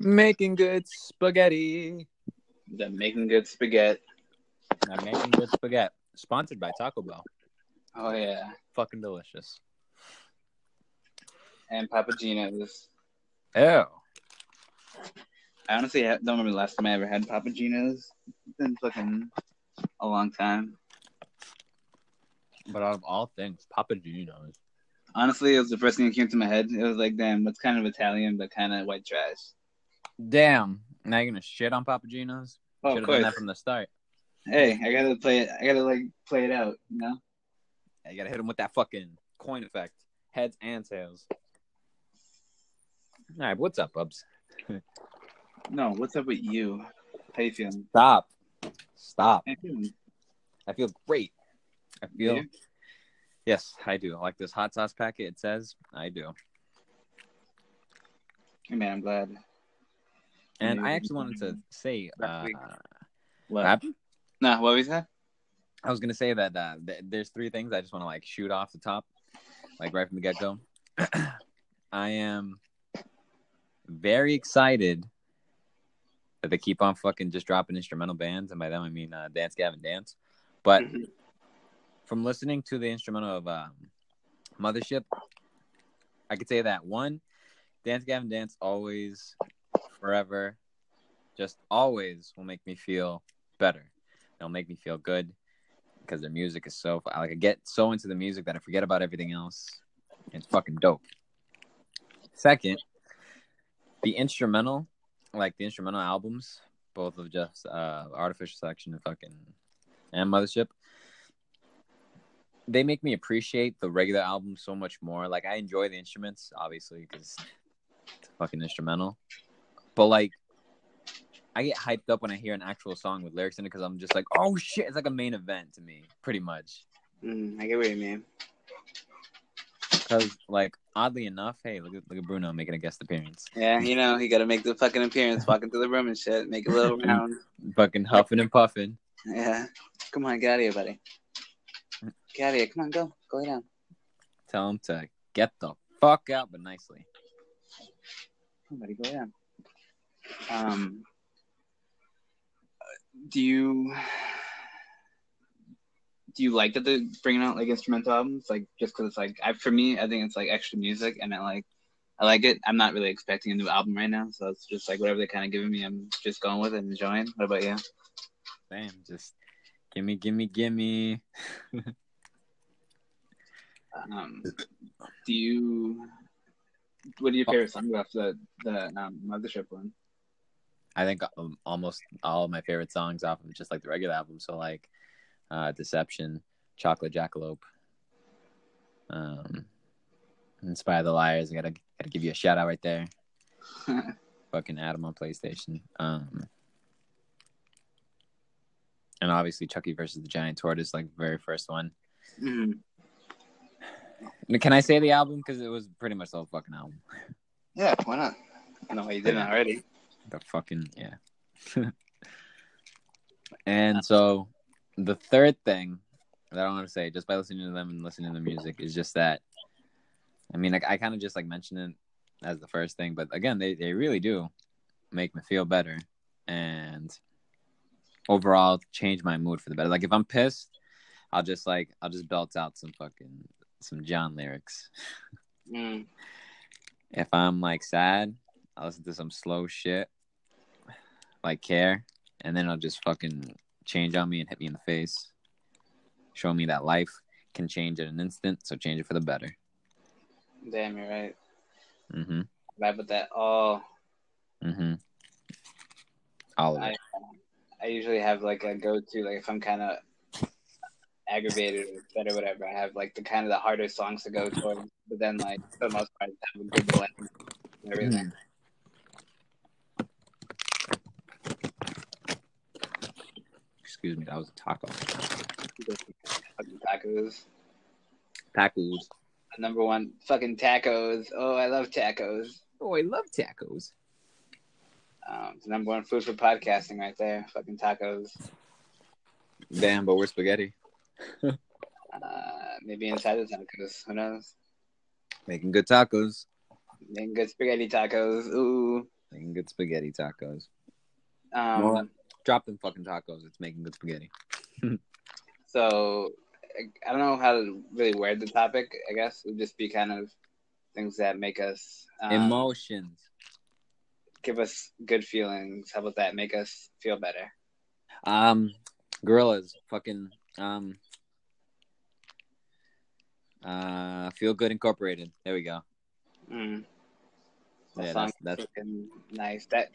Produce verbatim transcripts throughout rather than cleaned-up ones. Making good spaghetti. The making good spaghetti. The making good spaghetti. Sponsored by Taco Bell. Oh yeah, fucking delicious. And Papa Gino's. Ew. I honestly don't remember the last time I ever had Papa Gino's. It's been fucking a long time. But out of all things, Papa Gino's. Honestly, it was the first thing that came to my head. It was like, damn, it's kind of Italian, but kind of white trash. Damn. Now you're gonna shit on Papa Gino's? Oh, Should've of course. Done that from the start. Hey, I gotta play it. I gotta like play it out, you know? You gotta hit him with that fucking coin effect. Heads and tails. All right, what's up, Bubs? No, what's up with you? How you feeling? Stop. Stop. I feel great. I feel... You? Yes, I do. Like this hot sauce packet, it says, I do. Hey, man, I'm glad. And you I actually wanted to say... Uh, what? No, what was that? I was going to say that uh, th- there's three things I just want to, like, shoot off the top, like, right from the get-go. I am very excited that they keep on fucking just dropping instrumental bands, and by them I mean uh, Dance Gavin Dance. But from listening to the instrumental of uh, Mothership, I could say that, one, Dance Gavin Dance always, forever, just always will make me feel better. It'll make me feel good. Because their music is so... Like, I get so into the music that I forget about everything else. It's fucking dope. Second, the instrumental, like, the instrumental albums, both of just uh, Artificial Selection and fucking... and Mothership, they make me appreciate the regular album so much more. Like, I enjoy the instruments, obviously, because it's fucking instrumental. But, like, I get hyped up when I hear an actual song with lyrics in it because I'm just like, oh shit, it's like a main event to me, pretty much. Mm, I get what you mean. Because, like, oddly enough, hey, look at look at Bruno making a guest appearance. Yeah, you know, he got to make the fucking appearance, walking through the room and shit, make a little round. Fucking huffing and puffing. Yeah. Come on, get out of here, buddy. Get out of here. Come on, go. Go lay down. Tell him to get the fuck out, but nicely. Come on, buddy, go lay down. Um... Do you do you like that they're bringing out like instrumental albums? Like just because it's like I, for me, I think it's like extra music, and I like I like it. I'm not really expecting a new album right now, so it's just like whatever they're kind of giving me, I'm just going with it and enjoying. What about you? Same, just gimme, gimme, gimme. um, do you? What are your favorite songs off the the um, Mothership one? I think um, almost all of my favorite songs off of just like the regular album. So like uh, Deception, Chocolate Jackalope, um, Inspire the Liars. I gotta gotta give you a shout out right there. Fucking Adam on PlayStation. Um, and obviously Chucky versus the Giant Tortoise, like the very first one. Mm-hmm. Can I say the album? Because it was pretty much the whole fucking album. Yeah, why not? I know why you didn't already. The fucking, yeah. And so the third thing that I want to say just by listening to them and listening to the music is just that, I mean, like, I kind of just like mentioned it as the first thing, but again, they, they really do make me feel better and overall change my mood for the better. Like if I'm pissed, I'll just like, I'll just belt out some fucking, some John lyrics. Mm. If I'm like sad, I'll listen to some slow shit, like Care, and then it'll just fucking change on me and hit me in the face. Show me that life can change in an instant, so change it for the better. Damn, you're right. Mm-hmm. Right with that all. Mm-hmm. All of I, it. I usually have, like, a go-to, like, if I'm kind of aggravated or upset or whatever, I have, like, the kind of the harder songs to go towards, but then, like, for the most part, I have a good blend and everything. Mm. Excuse me, that was a taco. Tacos. Tacos. Number one, fucking tacos. Oh, I love tacos. Oh, I love tacos. Um, it's the number one food for podcasting right there. Fucking tacos. Damn, but we're spaghetti. uh, maybe inside the tacos. Who knows? Making good tacos. Making good spaghetti tacos. Ooh. Making good spaghetti tacos. Um, well, drop them fucking tacos. It's making good spaghetti. So, I don't know how to really word the topic, I guess. It would just be kind of things that make us... Um, Emotions. Give us good feelings. How about that? Make us feel better. Um, gorillas. Fucking... Um, uh, Feel Good Incorporated. There we go. Mm. That yeah, song that's, is that's... nice. That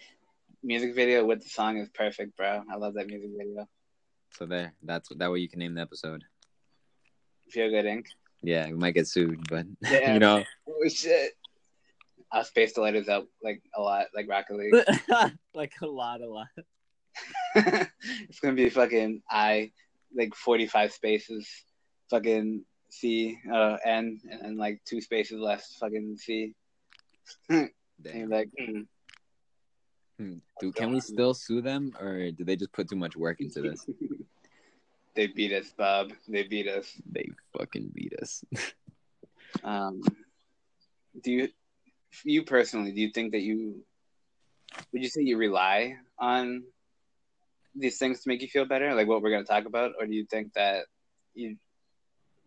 music video with the song is perfect, bro. I love that music video. So there. That's that way you can name the episode. Feel Good Incorporated. Yeah, we might get sued, but yeah. You know. Oh shit! I'll space the letters out like a lot, like Rocket League. Like a lot, a lot. It's gonna be fucking I, like forty-five spaces, fucking C, uh, N, and then like two spaces left, fucking C. And you're like, mm. hmm. Dude, can we still sue them, or did they just put too much work into this? They beat us, Bob. They beat us. They fucking beat us. um, do you, you personally, do you think that you, would you say you rely on these things to make you feel better, like what we're going to talk about, or do you think that you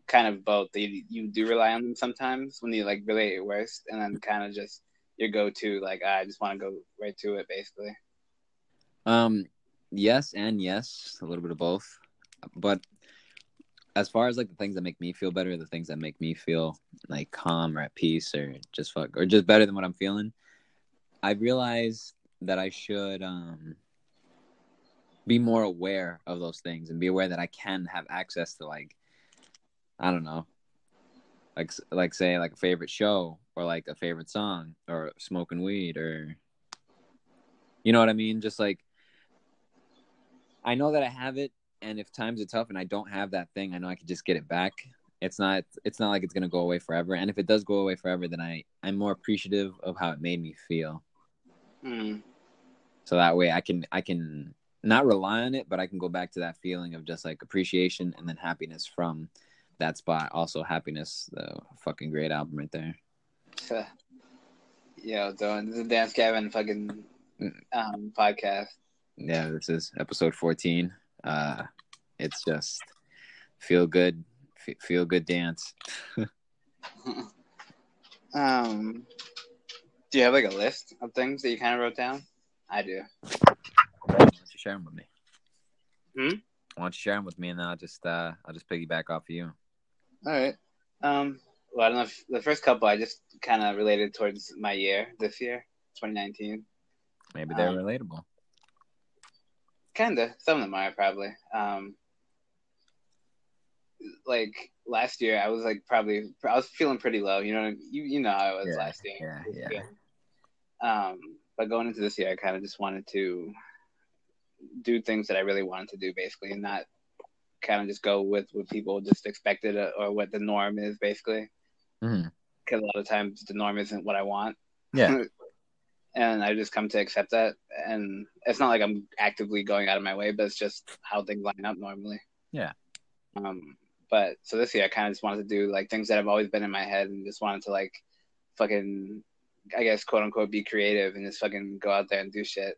kind of both, that you, you do rely on them sometimes when you like relate your worst, and then kind of just your go-to, like, I just want to go right to it, basically? Um, yes and yes, a little bit of both. But as far as like the things that make me feel better, the things that make me feel like calm or at peace or just fuck or just better than what I'm feeling, I realized that I should um, be more aware of those things and be aware that I can have access to, like, I don't know, like like say like a favorite show or like a favorite song or smoking weed or, you know what I mean? Just like, I know that I have it. And if times are tough and I don't have that thing, I know I can just get it back. It's not it's not like it's going to go away forever. And if it does go away forever, then I, I'm more appreciative of how it made me feel. Mm. So that way I can I can not rely on it, but I can go back to that feeling of just like appreciation and then happiness from that spot. Also, Happiness, the fucking great album right there. Yo, dude, this is Dance Gavin fucking um, podcast. Yeah, this is episode fourteen. Uh, it's just feel good, f- feel good dance. um, do you have like a list of things that you kind of wrote down? I do. Why don't you share them with me? Hmm? Why don't you share them with me, and then I'll just uh, I'll just piggyback off of you. All right. Um, well, I don't know. If the first couple I just kind of related towards my year this year, twenty nineteen. Maybe they're um, relatable. Kinda. Some of them are, probably. Um, like, last year, I was, like, probably... I was feeling pretty low. You know you, you know how I was yeah, last year. Yeah, yeah. Um, but going into this year, I kind of just wanted to do things that I really wanted to do, basically, and not kind of just go with what people just expected or what the norm is, basically. Because mm-hmm. a lot of times, the norm isn't what I want. Yeah. And I just come to accept that. And it's not like I'm actively going out of my way, but it's just how things line up normally. Yeah. Um. But so this year I kind of just wanted to do like things that have always been in my head and just wanted to like fucking, I guess, quote unquote, be creative and just fucking go out there and do shit.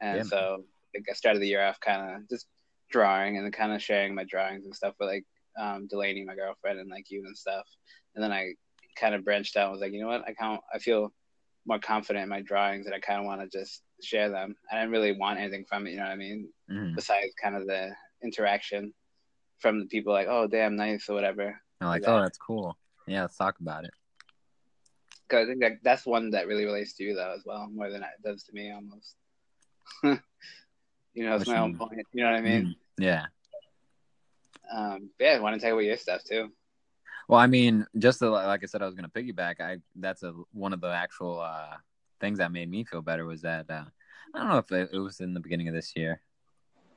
And yeah, so like, I started the year off kind of just drawing and then kind of sharing my drawings and stuff with like um, Delaney, my girlfriend, and like you and stuff. And then I kind of branched out and was like, you know what? I can't, I feel... more confident in my drawings that I kind of want to just share them. I didn't really want anything from it, you know what I mean? Mm. Besides kind of the interaction from the people like, oh, damn, nice, or whatever. I'm like, like oh, that. That's cool. Yeah, let's talk about it. Because I think that, that's one that really relates to you, though, as well, more than it does to me, almost. You know, it's Which my mean? own point. You know what I mean? Mm. Yeah. Um, yeah, I want to talk about your stuff, too. Well, I mean, just to, like I said, I was going to piggyback. I that's a, one of the actual uh, things that made me feel better was that uh, I don't know if it, it was in the beginning of this year.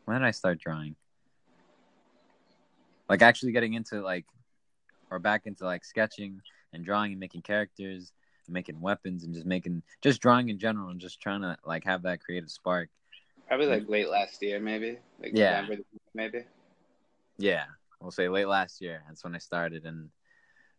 When did I start drawing? Like actually getting into like, or back into like sketching and drawing and making characters and making weapons and just making, just drawing in general and just trying to like have that creative spark. Probably like late last year, maybe. Like yeah. November, maybe. Yeah, we'll say late last year. That's when I started, and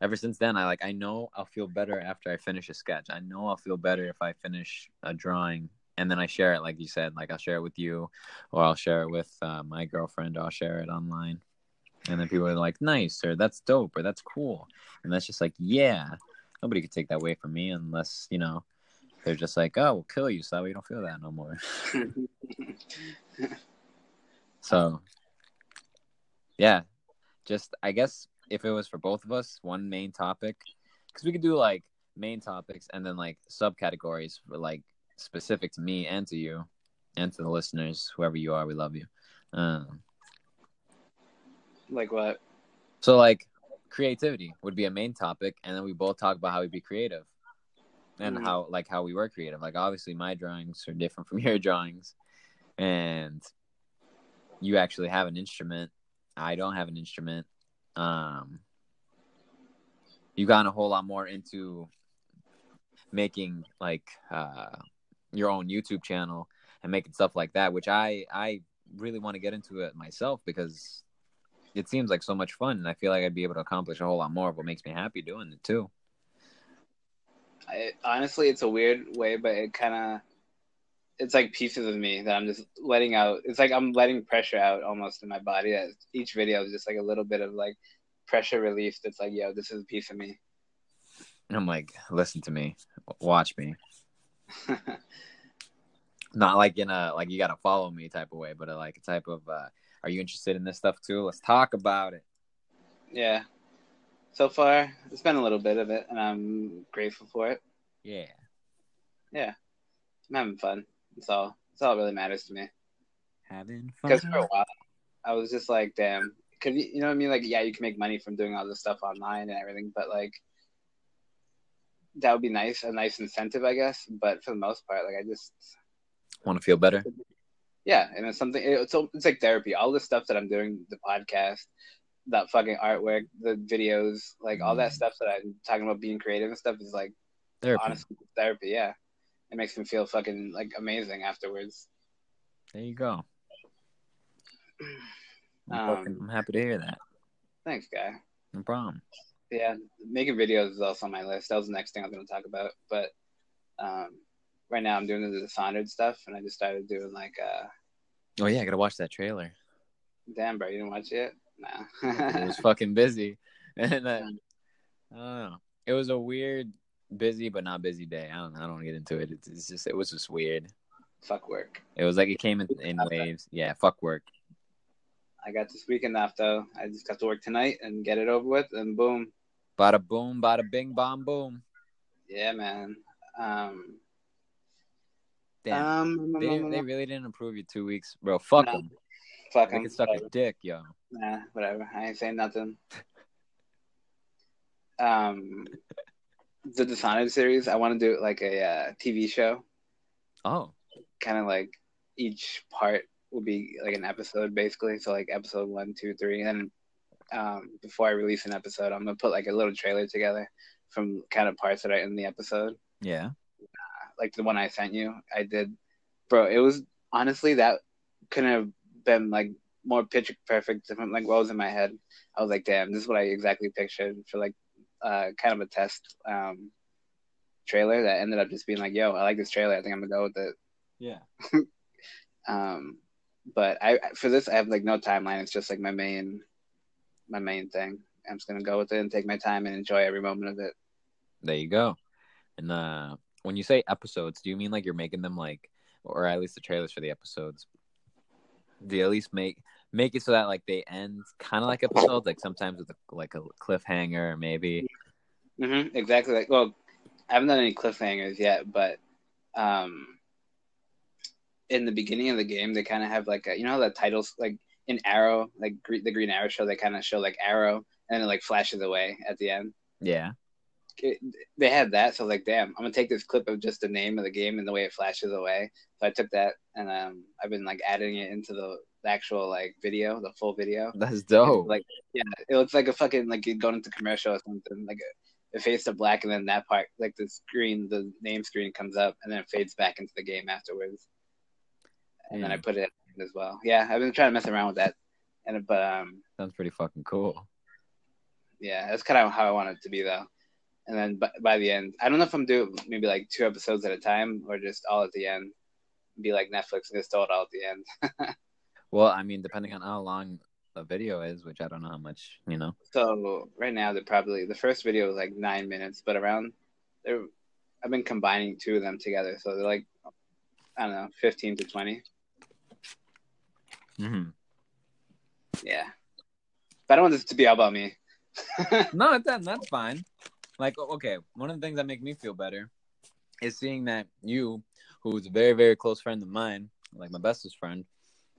ever since then, I like I know I'll feel better after I finish a sketch. I know I'll feel better if I finish a drawing, and then I share it, like you said. Like I'll share it with you, or I'll share it with uh, my girlfriend, or I'll share it online, and then people are like, "Nice," or "That's dope," or "That's cool," and that's just like, yeah, nobody could take that away from me unless you know they're just like, "Oh, we'll kill you," so that way you don't feel that no more. So. Yeah, just I guess if it was for both of us, one main topic, because we could do like main topics and then like subcategories for like specific to me and to you and to the listeners, whoever you are, we love you. Um, like what? So like creativity would be a main topic, and then we both talk about how we'd be creative and mm-hmm. how like how we were creative. Like obviously my drawings are different from your drawings, and you actually have an instrument. I don't have an instrument. Um, you've gotten a whole lot more into making like uh, your own YouTube channel and making stuff like that, which I, I really want to get into it myself because it seems like so much fun, and I feel like I'd be able to accomplish a whole lot more of what makes me happy doing it too. I, honestly, it's a weird way, but it kind of it's like pieces of me that I'm just letting out. It's like I'm letting pressure out almost in my body. Each video is just like a little bit of like pressure relief. That's like, yo, this is a piece of me. I'm like, listen to me, watch me. Not like in a, like you got to follow me type of way, but like a type of, uh, are you interested in this stuff too? Let's talk about it. Yeah. So far it's been a little bit of it, and I'm grateful for it. Yeah. Yeah. I'm having fun. That's all. That's all that really matters to me. Having fun. Because for a while, I was just like, damn. Could you, you know what I mean? Like, yeah, you can make money from doing all this stuff online and everything, but, like, that would be nice, a nice incentive, I guess. But for the most part, like, I just... want to feel better? Yeah, and it's something... It's, it's like therapy. All the stuff that I'm doing, the podcast, that fucking artwork, the videos, like, all mm. that stuff that I'm talking about being creative and stuff is, like, therapy. Honestly, therapy, yeah. It makes me feel fucking, like, amazing afterwards. There you go. I'm, um, fucking, I'm happy to hear that. Thanks, guy. No problem. Yeah, making videos is also on my list. That was the next thing I was going to talk about. But um, right now I'm doing the Dishonored stuff, and I just started doing, like, uh... oh, yeah, I got to watch that trailer. Damn, bro, you didn't watch it? Nah. It was fucking busy. And uh, I don't know. It was a weird... busy but not busy day. I don't. I don't get into it. It's, it's just. It was just weird. Fuck work. It was like it came in, in waves. Yeah. Fuck work. I got this weekend off though. I just got to work tonight and get it over with, and boom. Bada boom, bada bing, bom boom. Yeah, man. Um. Damn. Um, they, um, they really didn't approve you two weeks, bro. Fuck them. No. Fuck them. They could suck a dick, yo. Nah, whatever. I ain't saying nothing. um. The Dishonored series, I want to do it like a uh, T V show. Oh. Kind of like each part will be like an episode, basically. So like episode one, two, three. And then um, before I release an episode, I'm going to put like a little trailer together from kind of parts that are in the episode. Yeah. Uh, like the one I sent you, I did. Bro, it was honestly, that couldn't have been like more picture perfect. Different, like what was in my head. I was like, damn, this is what I exactly pictured for like Uh, kind of a test um, trailer that ended up just being like, yo, I like this trailer. I think I'm going to go with it. Yeah. um, but I for this, I have like no timeline. It's just like my main my main thing. I'm just going to go with it and take my time and enjoy every moment of it. There you go. And uh, when you say episodes, do you mean like you're making them like, or at least the trailers for the episodes? Do you at least make... Make it so that like they end kind of like episodes, like sometimes with a, like a cliffhanger, maybe. Mm-hmm, exactly. Like, well, I haven't done any cliffhangers yet, but um, in the beginning of the game, they kind of have like a, you know how the titles like in Arrow, like the Green Arrow show, they kind of show like Arrow, and then it like flashes away at the end. Yeah. It, they had that, so I was like, damn, I'm gonna take this clip of just the name of the game and the way it flashes away. So I took that, and um, I've been like adding it into the. The actual like video, the full video. That's dope. Like, yeah, it looks like a fucking like you're going into commercial or something. Like it fades to black, and then that part, like the screen, the name screen comes up, and then it fades back into the game afterwards. And yeah. Then I put it in as well. Yeah, I've been trying to mess around with that And but um, sounds pretty fucking cool. Yeah, that's kind of how I want it to be, though. And then by, by the end, I don't know if I'm doing maybe like two episodes at a time or just all at the end. Be like Netflix and just throw it all at the end. Well, I mean, depending on how long the video is, which I don't know how much, you know. So right now, they're probably the first video was like nine minutes, but around there, I've been combining two of them together, so they're like, I don't know, fifteen to twenty. Mm-hmm. Yeah, but I don't want this to be all about me. No, it doesn't. That's fine. Like, okay, one of the things that make me feel better is seeing that you, who's a very, very close friend of mine, like my bestest friend,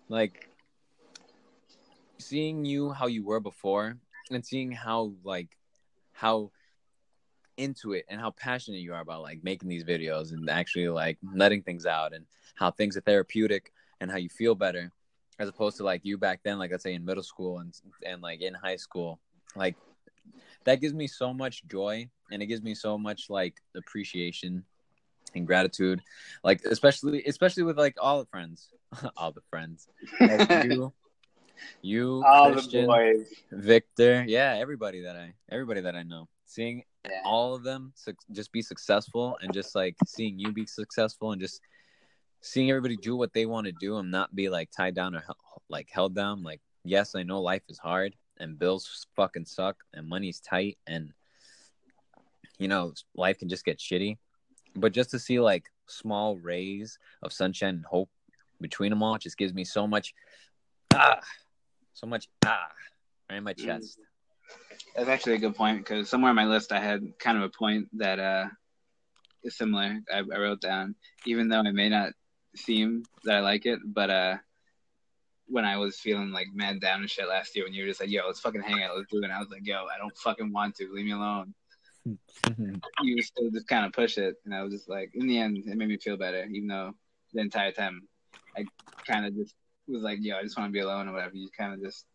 like seeing you how you were before and seeing how like how into it and how passionate you are about like making these videos and actually like letting things out and how things are therapeutic and how you feel better as opposed to like you back then, like let's say in middle school and and like in high school. Like that gives me so much joy and it gives me so much like appreciation and gratitude, like especially especially with like all the friends all the friends like you you all Christian, the boys. Victor, yeah, everybody that I everybody that I know, seeing yeah. all of them su- just be successful and just like seeing you be successful and just seeing everybody do what they want to do and not be like tied down or he- like held down. Like, yes, I know life is hard and bills fucking suck and money's tight and you know life can just get shitty. But just to see, like, small rays of sunshine and hope between them all just gives me so much, ah, so much, ah, right in my chest. That's actually a good point, because somewhere on my list I had kind of a point that uh, is similar. I, I wrote down, even though it may not seem that I like it, but uh, when I was feeling, like, mad down and shit last year when you were just like, yo, let's fucking hang out, let's do it. And I was like, yo, I don't fucking want to. Leave me alone. You still just kind of push it, and I was just like, in the end, it made me feel better, even though the entire time I kind of just was like, yo, I just want to be alone or whatever. You kind of just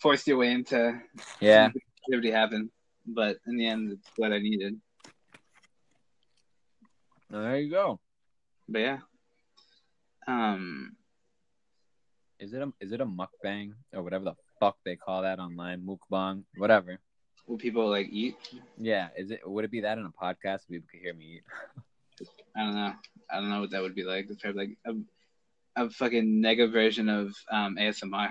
forced your way into yeah, activity happen, but in the end, it's what I needed. There you go. But yeah, um, is it a is it a mukbang or whatever the fuck they call that online, mukbang, whatever? Will people like eat? Yeah, is it? Would it be that in a podcast? If people could hear me eat. I don't know. I don't know what that would be like. It's probably like a, a fucking nega version of um, A S M R.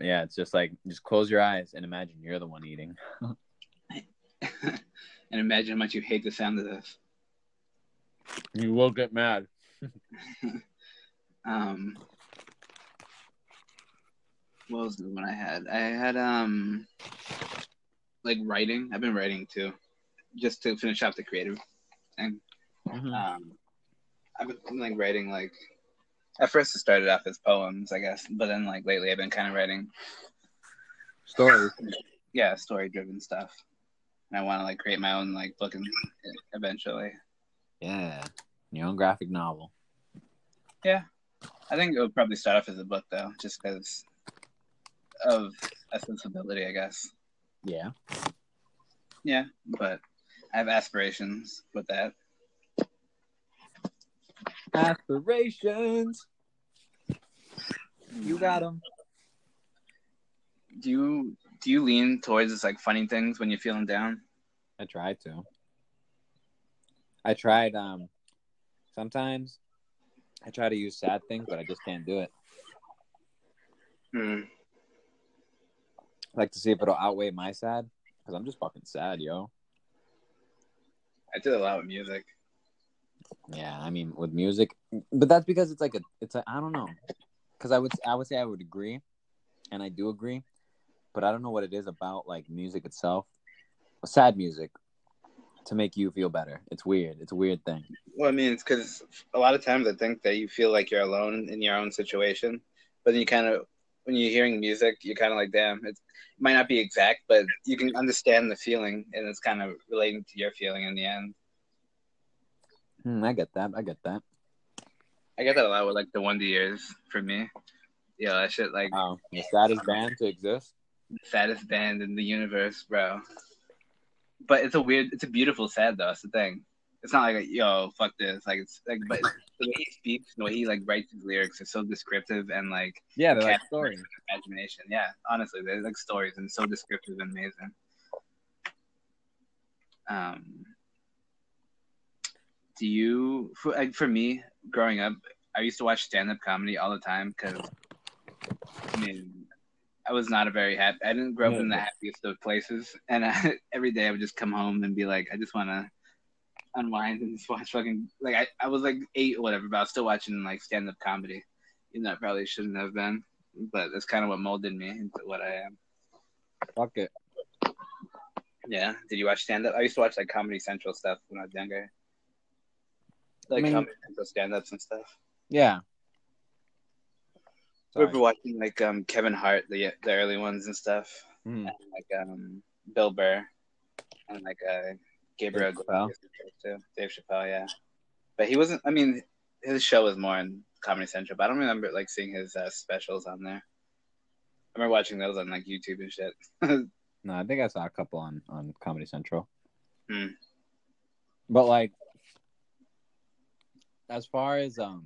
Yeah, it's just like just close your eyes and imagine you're the one eating, and imagine how much you hate the sound of this. You will get mad. um, what was the one I had? I had um. Like writing, I've been writing too, just to finish off the creative thing. Mm-hmm. Um, I've been like writing like at first it started off as poems, I guess, but then like lately I've been kind of writing stories, yeah, story-driven stuff. And I want to like create my own like book and eventually, yeah, your own graphic novel. Yeah, I think it would probably start off as a book though, just because of a sensibility, I guess. Yeah. Yeah, but I have aspirations with that. Aspirations. You got them. Do you do you lean towards this like funny things when you're feeling down? I try to. I tried um sometimes I try to use sad things, but I just can't do it. Hmm. Like to see if it'll outweigh my sad, because I'm just fucking sad, yo. I did a lot with music. Yeah, I mean with music, but that's because it's like a, it's like I don't know, because I would, I would say I would agree, and I do agree, but I don't know what it is about like music itself, sad music, to make you feel better. It's weird. It's a weird thing. Well, I mean, it's because a lot of times I think that you feel like you're alone in your own situation, but then you kind of. When you're hearing music, you're kind of like, damn, it's, it might not be exact, but you can understand the feeling, and it's kind of relating to your feeling in the end. Mm, I get that. I get that. I get that a lot with, like, the Wonder Years for me. Yeah, that shit, like... Oh, the saddest um, band to exist? The saddest band in the universe, bro. But it's a weird... It's a beautiful sad, though. That's the thing. It's not like, a, yo, fuck this. Like, it's like, but the way he speaks, the way he like writes his lyrics is so descriptive and like yeah, they're like stories. Imagination, yeah. Honestly, they're like stories and so descriptive and amazing. Um, do you for like, for me growing up, I used to watch stand-up comedy all the time because I mean, I was not a very happy. I didn't grow up yeah. in the happiest of places, and I, every day I would just come home and be like, I just want to unwind and just watch fucking like I, I was like eight or whatever, but I was still watching like stand up comedy, even though I probably shouldn't have been. But that's kind of what molded me into what I am. Fuck it. Yeah. Did you watch stand up? I used to watch like Comedy Central stuff when I was younger, like I mean, Comedy Central stand ups and stuff. Yeah. Sorry. We were watching like um Kevin Hart, the the early ones and stuff, mm. and, like um Bill Burr, and like uh. Gabriel Chappelle. Too. Dave Chappelle, yeah. But he wasn't, I mean, his show was more on Comedy Central, but I don't remember, like, seeing his uh, specials on there. I remember watching those on, like, YouTube and shit. No, I think I saw a couple on, on Comedy Central. Hmm. But, like, as far as um,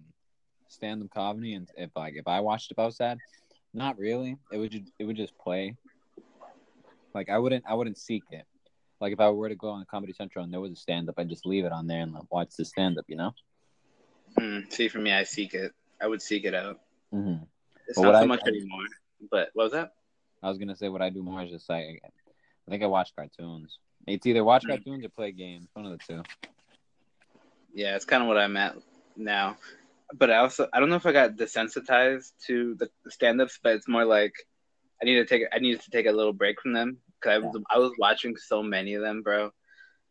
stand-up comedy, and if, like, if I watched it, I was sad, not really. It would just, it would just play. Like, I wouldn't, I wouldn't seek it. Like, if I were to go on Comedy Central and there was a stand-up, I'd just leave it on there and like, watch the stand-up, you know? Mm, see, for me, I seek it. I would seek it out. Mm-hmm. It's but not so I, much I, anymore. But what was that? I was going to say what I do more is just, like, I think I watch cartoons. It's either watch mm-hmm. cartoons or play games. One of the two. Yeah, it's kind of what I'm at now. But I also, I don't know if I got desensitized to the stand-ups, but it's more like I need to take, I needed to take a little break from them. Cause I was, yeah. I was watching so many of them, bro,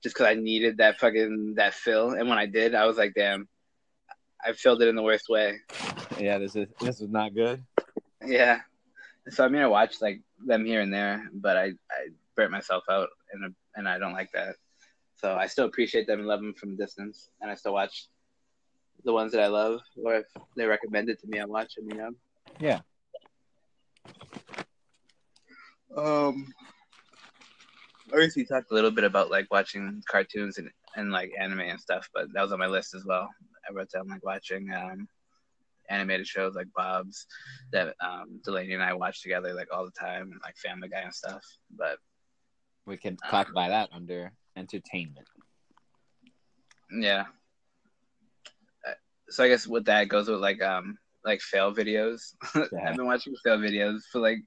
just because I needed that fucking, that fill. And when I did, I was like, damn, I filled it in the worst way. Yeah, this is this is not good. Yeah. So, I mean, I watched, like, them here and there, but I, I burnt myself out, and and I don't like that. So I still appreciate them and love them from a distance, and I still watch the ones that I love, or if they recommend it to me, I watch them, you know? Yeah. Um... Obviously, we talked a little bit about, like, watching cartoons and, and, like, anime and stuff, but that was on my list as well. I wrote down, like, watching um, animated shows like Bob's that um, Delaney and I watch together, like, all the time, and, like, Family Guy and stuff, but... We can um, classify that under entertainment. Yeah. So I guess with that, it goes with, like, um, like fail videos. Yeah. I've been watching fail videos for, like,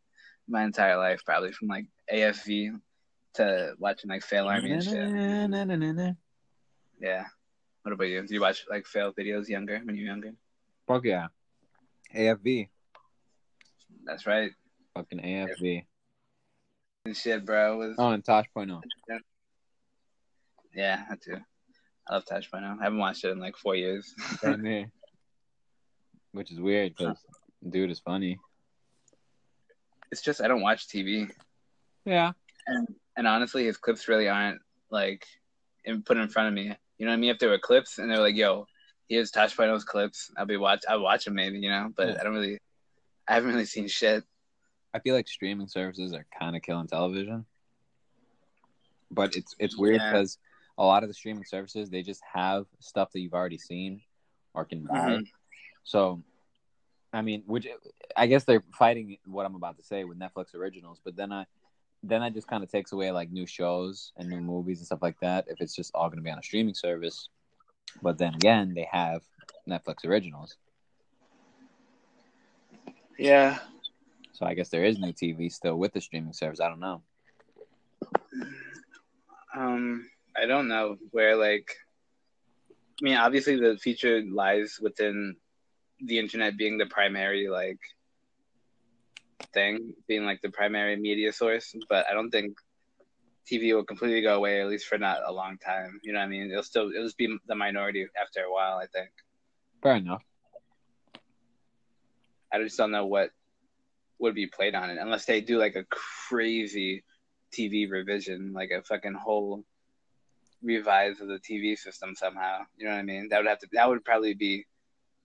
my entire life, probably, from, like, A F V... to watching like Fail Army and shit. Na, na, na, na, na. Yeah. What about you? Did you watch like fail videos younger when you were younger? Fuck yeah. A F V. That's right. Fucking A F V. And shit, bro. Was... Oh, and Tosh.0. Yeah, I too. I love Tosh.0. I haven't watched it in like four years. Which is weird because dude is funny. It's just I don't watch T V. Yeah. And And honestly, his clips really aren't, like, in, put in front of me. You know what I mean? If there were clips and they were like, yo, here's Tosh.0's clips, I'll be watch. I'll watch them maybe, you know? But yeah. I don't really, I haven't really seen shit. I feel like streaming services are kind of killing television. But it's it's weird because yeah. a lot of the streaming services, they just have stuff that you've already seen or can buy. Mm-hmm. So, I mean, which I guess they're fighting what I'm about to say with Netflix originals, but then I... Then that just kind of takes away, like, new shows and new movies and stuff like that if it's just all going to be on a streaming service. But then again, they have Netflix originals. Yeah. So I guess there is no T V still with the streaming service. I don't know. Um, I don't know where, like... I mean, obviously the future lies within the internet being the primary, like... thing being like the primary media source, but I don't think T V will completely go away, at least for not a long time. You know what I mean? It'll still it'll just be the minority after a while, I think. Fair enough. I just don't know what would be played on it unless they do like a crazy T V revision, like a fucking whole revise of the T V system somehow. You know what I mean? That would have to that would probably be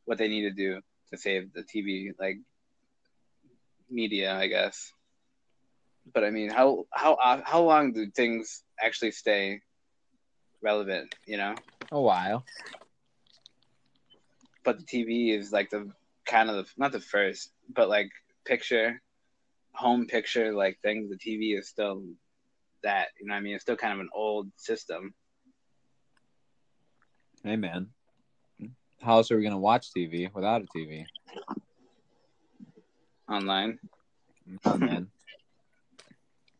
what they need to do to save the T V, like. Media, I guess, but I mean, how how how long do things actually stay relevant? You know, a while. but the T V is like the kind of the, not the first, but like picture, home picture, like thing. The T V is still that, you know what I mean? It's still kind of an old system. Hey, man. How else are we going to watch T V without a T V? Online. Oh, man.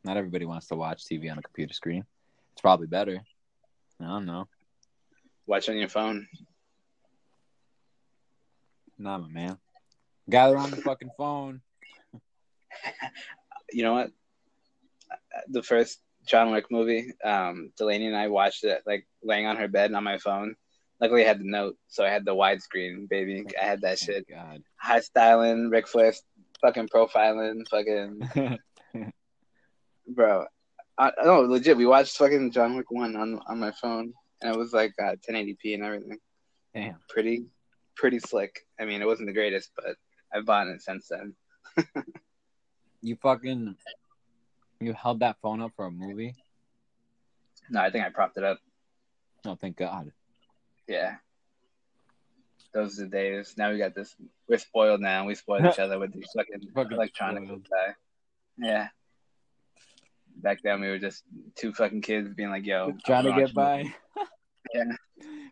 Not everybody wants to watch T V on a computer screen. It's probably better. I don't know. Watch on your phone. Nah, my man. Gather on the fucking phone. You know what? The first John Wick movie, um, Delaney and I watched it, like, laying on her bed and on my phone. Luckily, I had the note, so I had the widescreen, baby. I had that shit. Oh, God. High styling, Ric Flair, fucking profiling, fucking... Bro, I, no, legit, we watched fucking John Wick one on, on my phone, and it was, like, uh, ten eighty p and everything. Damn. Pretty, pretty slick. I mean, it wasn't the greatest, but I've bought it since then. You fucking... You held that phone up for a movie? No, I think I propped it up. Oh, thank God. Yeah. Those are the days. Now we got this. We're spoiled now. We spoil each other with these fucking, fucking electronic guy. Yeah. Back then, we were just two fucking kids being like, yo. Trying to get by. Yeah.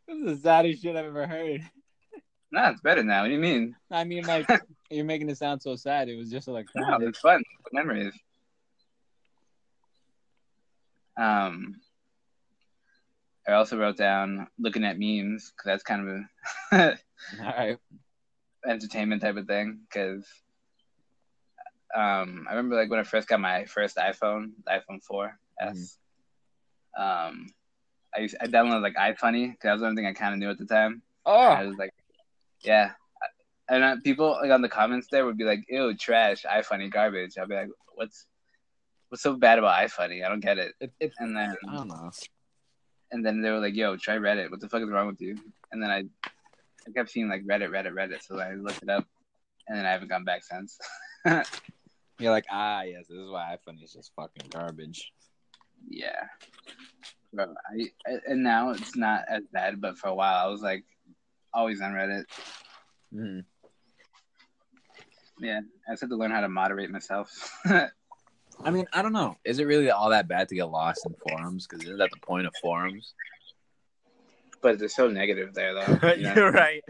This is the saddest shit I've ever heard. Nah, it's better now. What do you mean? I mean, like, you're making it sound so sad. It was just electronic. No, it's fun. Memories. Um, I also wrote down looking at memes because that's kind of a all right entertainment type of thing. Because um, I remember like when I first got my first iPhone, iPhone four S. Mm-hmm. Um, I used, I downloaded like iFunny because that was the only thing I kind of knew at the time. Oh, I was like, yeah, and uh, people like on the comments there would be like, "Ew, trash, iFunny, garbage." I'd be like, "What's?" What's so bad about iFunny? I don't get it. It, it. And then I don't know. And then they were like, "Yo, try Reddit. What the fuck is wrong with you?" And then I, I kept seeing like Reddit, Reddit, Reddit. So I looked it up, and then I haven't gone back since. You're like, ah, yes, this is why iFunny is just fucking garbage. Yeah, bro. I, I and now it's not as bad, but for a while I was like, always on Reddit. Mm-hmm. Yeah, I just had to learn how to moderate myself. I mean, I don't know. Is it really all that bad to get lost in forums? Because isn't that the point of forums? But they're so negative there, though. You know? You're right.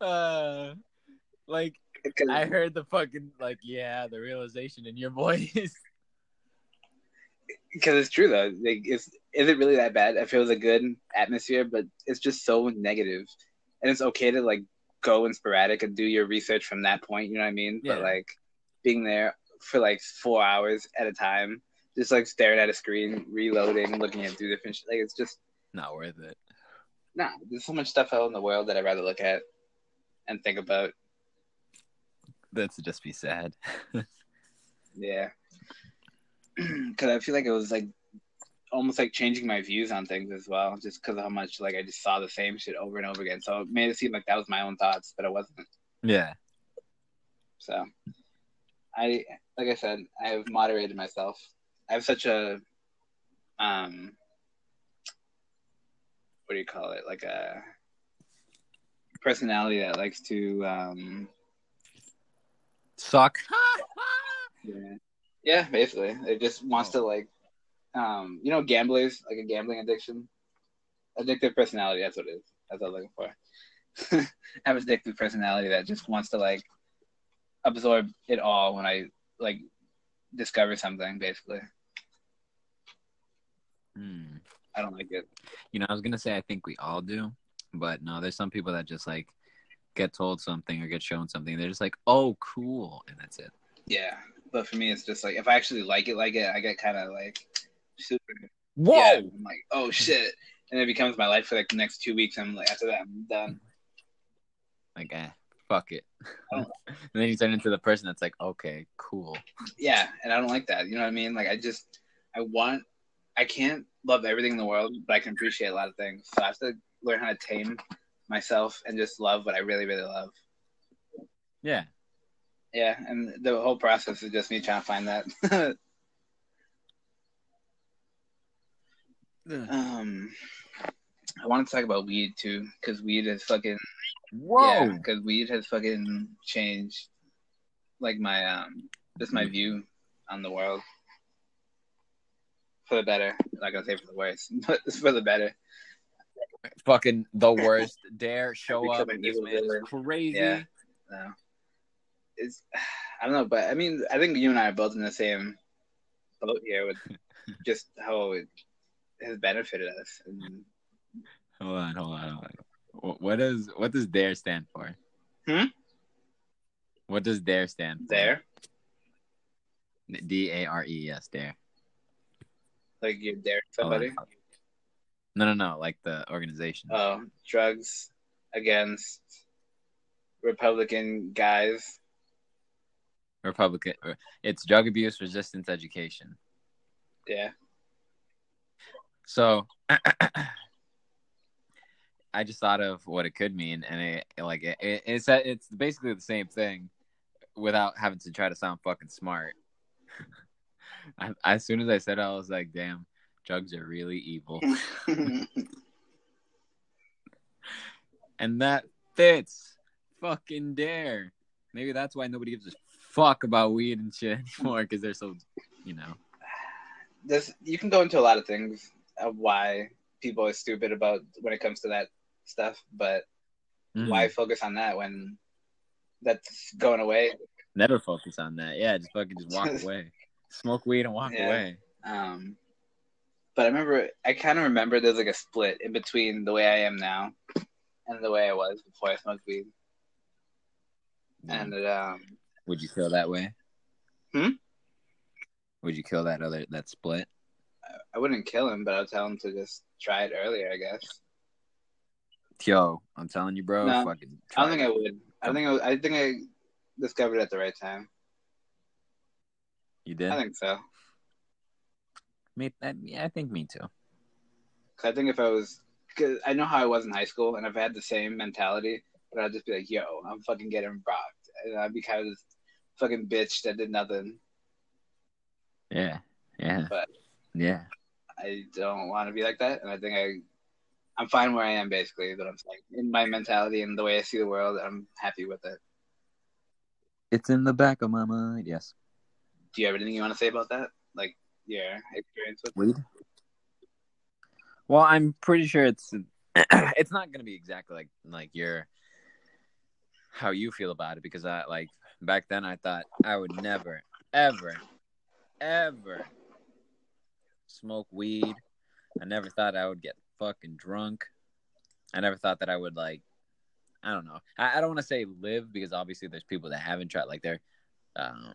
uh, like, I heard the fucking, like, yeah, the realization in your voice. Because it's true, though. Like, it's, is it really that bad? I feel it's a good atmosphere, but it's just so negative. And it's okay to, like, go and sporadic and do your research from that point, you know what I mean? Yeah. But, like, being there for like four hours at a time, just like staring at a screen, reloading, looking at two different shit. Like it's just not worth it. Nah, there's so much stuff out in the world that I'd rather look at and think about. That's just be sad. Yeah, because I feel like it was like almost like changing my views on things as well, just because of how much like I just saw the same shit over and over again. So it made it seem like that was my own thoughts, but it wasn't. Yeah. So. I like I said, I have moderated myself. I have such a, um, what do you call it? Like a personality that likes to um, suck. Yeah. Yeah, basically, it just wants oh. to like, um, you know, gamblers, like a gambling addiction, addictive personality. That's what it is. That's what I'm looking for. I have an addictive personality that just wants to like absorb it all when I like discover something, basically. Mm. I don't like it. You know, I was gonna say I think we all do, but no, there's some people that just like get told something or get shown something. They're just like, "Oh, cool," and that's it. Yeah, but for me, it's just like if I actually like it, like it, I get kind of like super. Whoa! Yeah, I'm like, oh shit, and it becomes my life for like the next two weeks. I'm like, after that, I'm done. Like, eh. Fuck it. Oh. And then you turn into the person that's like, okay, cool. Yeah, and I don't like that. You know what I mean? Like, I just, I want, I can't love everything in the world, but I can appreciate a lot of things. So I have to learn how to tame myself and just love what I really, really love. Yeah. Yeah, and the whole process is just me trying to find that. um, I want to talk about weed too, because weed has fucking whoa, because yeah, weed has fucking changed like my um just my view on the world for the better. Like I say, for the worse, but it's for the better. Fucking the worst. Dare show up. This man is crazy. Yeah, no, it's I don't know, but I mean, I think you and I are both in the same boat here with just how it has benefited us. And, Hold on, hold on, hold on. What does what does DARE stand for? Hmm. What does DARE stand for? Dare. D A R E. Yes, dare. Like you dare somebody. Oh, no, no, no. Like the organization. Oh, drugs against Republican guys. Republican. It's drug abuse resistance education. Yeah. So. I just thought of what it could mean, and it, it like it, it, it's it's basically the same thing, without having to try to sound fucking smart. I, as soon as I said it, I was like, "Damn, drugs are really evil," and that fits. Fucking dare. Maybe that's why nobody gives a fuck about weed and shit anymore, because they're so, you know. This you can go into a lot of things of why people are stupid about when it comes to that stuff, but mm. why focus on that when that's going away? Never focus on that. Yeah, just fucking just walk away. Smoke weed and walk yeah. away. Um, but I remember, I kind of remember there's like a split in between the way I am now and the way I was before I smoked weed. Mm. And it, um, would you feel that way? Hmm. Would you kill that other that split? I wouldn't kill him, but I'll tell him to just try it earlier, I guess. Yo, I'm telling you, bro. No, fucking I don't think it. I would. I think I, would, I think I discovered it at the right time. You did? I think so. Me, I, I think me too. Cause I think if I was, cause I know how I was in high school, and if I had the same mentality, but I'd just be like, "Yo, I'm fucking getting rocked," and I'd be kind of this fucking bitch that did nothing. Yeah. Yeah. But. Yeah, I don't want to be like that, and I think I, I'm fine where I am. Basically, but I'm like in my mentality and the way I see the world, I'm happy with it. It's in the back of my mind. Yes. Do you have anything you want to say about that? Like your experience with weed? Well, I'm pretty sure it's it's not going to be exactly like like your how you feel about it, because I like back then I thought I would never, ever, ever. smoke weed. I never thought I would get fucking drunk. I never thought that I would like I don't know. I, I don't want to say live, because obviously there's people that haven't tried, like they're um,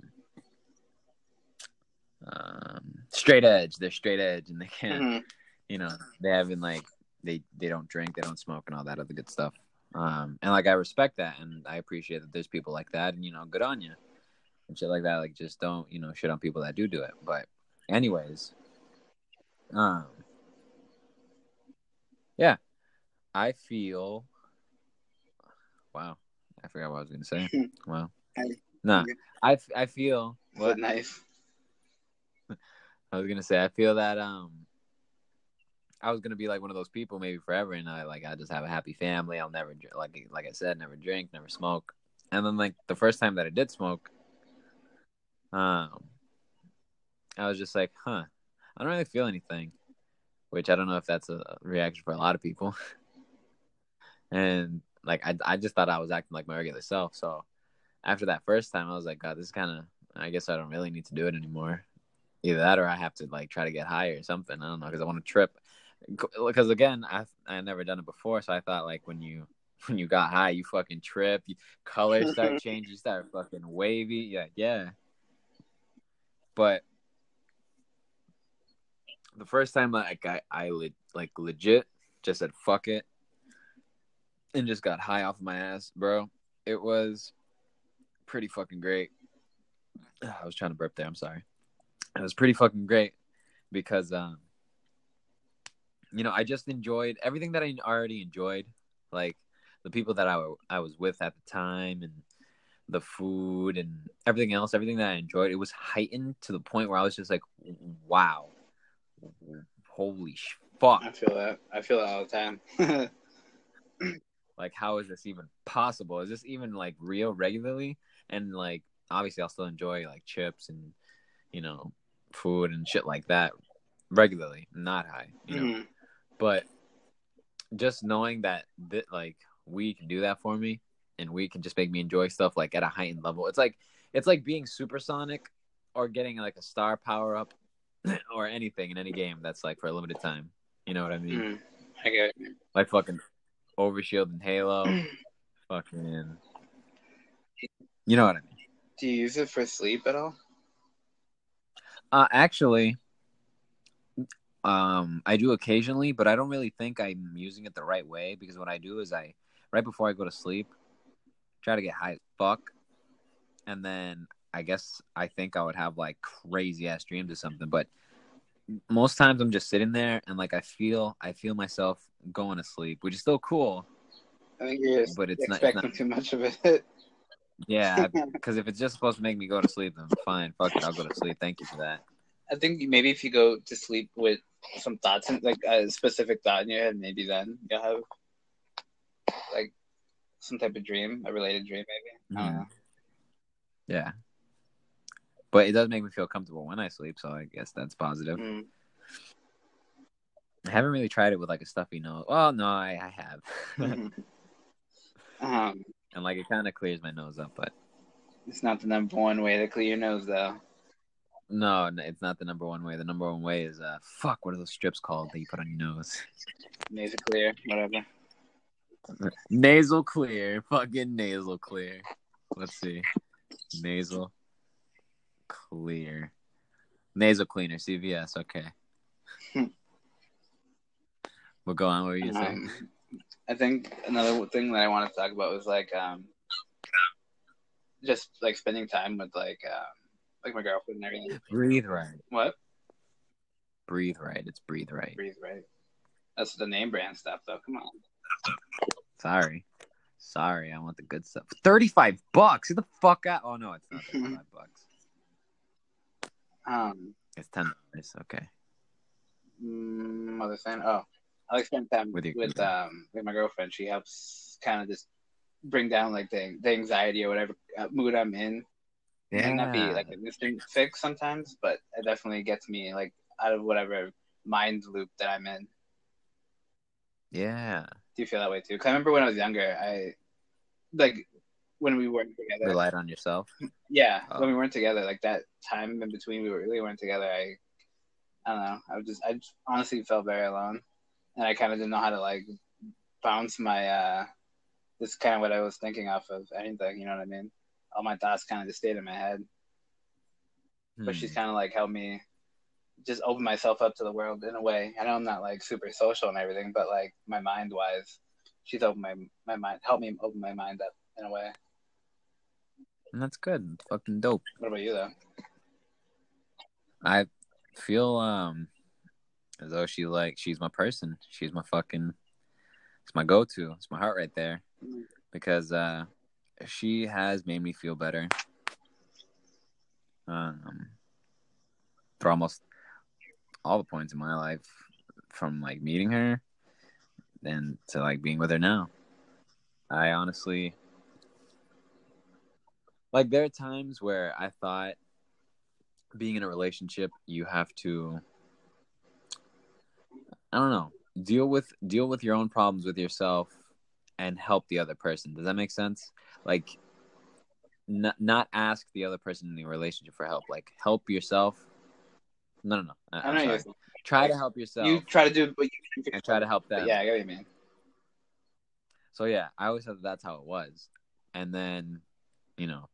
um straight edge. They're straight edge and they can't mm-hmm. you know, they haven't like they they don't drink, they don't smoke and all that other good stuff. Um and like I respect that, and I appreciate that there's people like that, and you know, good on you. And shit like that, like just don't, you know, shit on people that do do it. But anyways, Um. Yeah, I feel. Wow, I forgot what I was gonna say. Wow, no, nah, I I feel what knife. I was gonna say I feel that um. I was gonna be like one of those people maybe forever, and I like I just have a happy family. I'll never like like I said, never drink, never smoke, and then like the first time that I did smoke, um, I was just like, huh. I don't really feel anything, which I don't know if that's a reaction for a lot of people. And like, I, I just thought I was acting like my regular self. So after that first time, I was like, God, this is kind of, I guess I don't really need to do it anymore. Either that, or I have to like try to get high or something. I don't know. Cause I want to trip. Cause again, I, I had never done it before. So I thought like when you, when you got high, you fucking trip, you, colors start changing, you start fucking wavy. Yeah. Yeah. But the first time, like I, I like legit just said fuck it, and just got high off my ass, bro. It was pretty fucking great. I was trying to burp there. I'm sorry. It was pretty fucking great because, um, you know, I just enjoyed everything that I already enjoyed, like the people that I I was with at the time, and the food and everything else, everything that I enjoyed. It was heightened to the point where I was just like, wow. Holy fuck. I feel that. I feel that all the time. Like, how is this even possible? Is this even, like, real regularly? And, like, obviously I'll still enjoy, like, chips and, you know, food and shit like that regularly, not high, you know. Mm-hmm. But just knowing that, th- like, we can do that for me, and we can just make me enjoy stuff, like, at a heightened level. It's like, it's like being supersonic or getting, like, a star power-up or anything in any game that's, like, for a limited time. You know what I mean? Mm, I get it. Like, fucking Overshield and Halo. Fucking... You know what I mean? Do you use it for sleep at all? Uh, actually, um, I do occasionally, but I don't really think I'm using it the right way, because what I do is I, right before I go to sleep, try to get high as fuck, and then... I guess I think I would have, like, crazy-ass dreams or something. But most times I'm just sitting there and, like, I feel I feel myself going to sleep, which is still cool. I think you're just but it's expecting not, it's not... too much of it. Yeah, because if it's just supposed to make me go to sleep, then fine. Fuck it, I'll go to sleep. Thank you for that. I think maybe if you go to sleep with some thoughts, in, like, a specific thought in your head, maybe then you'll have, like, some type of dream, a related dream, maybe. I don't know. Yeah. But it does make me feel comfortable when I sleep, so I guess that's positive. Mm. I haven't really tried it with, like, a stuffy nose. Well, no, I, I have. Mm-hmm. um, and, like, it kind of clears my nose up, but... It's not the number one way to clear your nose, though. No, it's not the number one way. The number one way is, uh, fuck, what are those strips called that you put on your nose? Nasal clear, whatever. Nasal clear. Fucking nasal clear. Let's see. Nasal... Clear. Nasal cleaner, C V S, okay. We'll go on, what were you um, saying? I think another thing that I want to talk about was, like, um, just, like, spending time with, like, um, like, my girlfriend and everything. Breathe Right. What? Breathe Right. It's Breathe Right. Breathe Right. That's the name brand stuff, though. Come on. Sorry. Sorry, I want the good stuff. thirty-five bucks! Who the fuck out? Oh, no, it's not thirty-five bucks. Um, it's ten dollars. Okay. Mother saying, "Oh, I like spend time with, with um with my girlfriend. She helps kind of just bring down, like, the the anxiety or whatever mood I'm in. Yeah. It might not be like an instant fix sometimes, but it definitely gets me, like, out of whatever mind loop that I'm in. Yeah. Do you feel that way too? Because I remember when I was younger, I like. When we weren't together, relied on yourself. Yeah, oh. When we weren't together, like, that time in between, we really weren't together. I, I don't know. I was just, I just honestly felt very alone, and I kind of didn't know how to, like, bounce my. uh This kind of what I was thinking off of anything. You know what I mean? All my thoughts kind of just stayed in my head. Hmm. But she's kind of, like, helped me just open myself up to the world in a way. I know I'm not, like, super social and everything, but, like, my mind wise, she's opened my my mind, helped me open my mind up in a way. And that's good. It's fucking dope. What about you, though? I feel um as though she like she's my person. She's my fucking. It's my go-to. It's my heart right there, because uh, she has made me feel better. Um, for almost all the points in my life, from, like, meeting her, then to, like, being with her now. I honestly. Like, there are times where I thought being in a relationship, you have to, I don't know, deal with deal with your own problems with yourself and help the other person. Does that make sense? Like, n- not ask the other person in the relationship for help. Like, help yourself. No, no, no. I, I'm I know sorry. Try to help yourself. You try to do what you can. And try to help them. Yeah, I get what you mean. So, yeah, I always thought that that's how it was. And then, you know,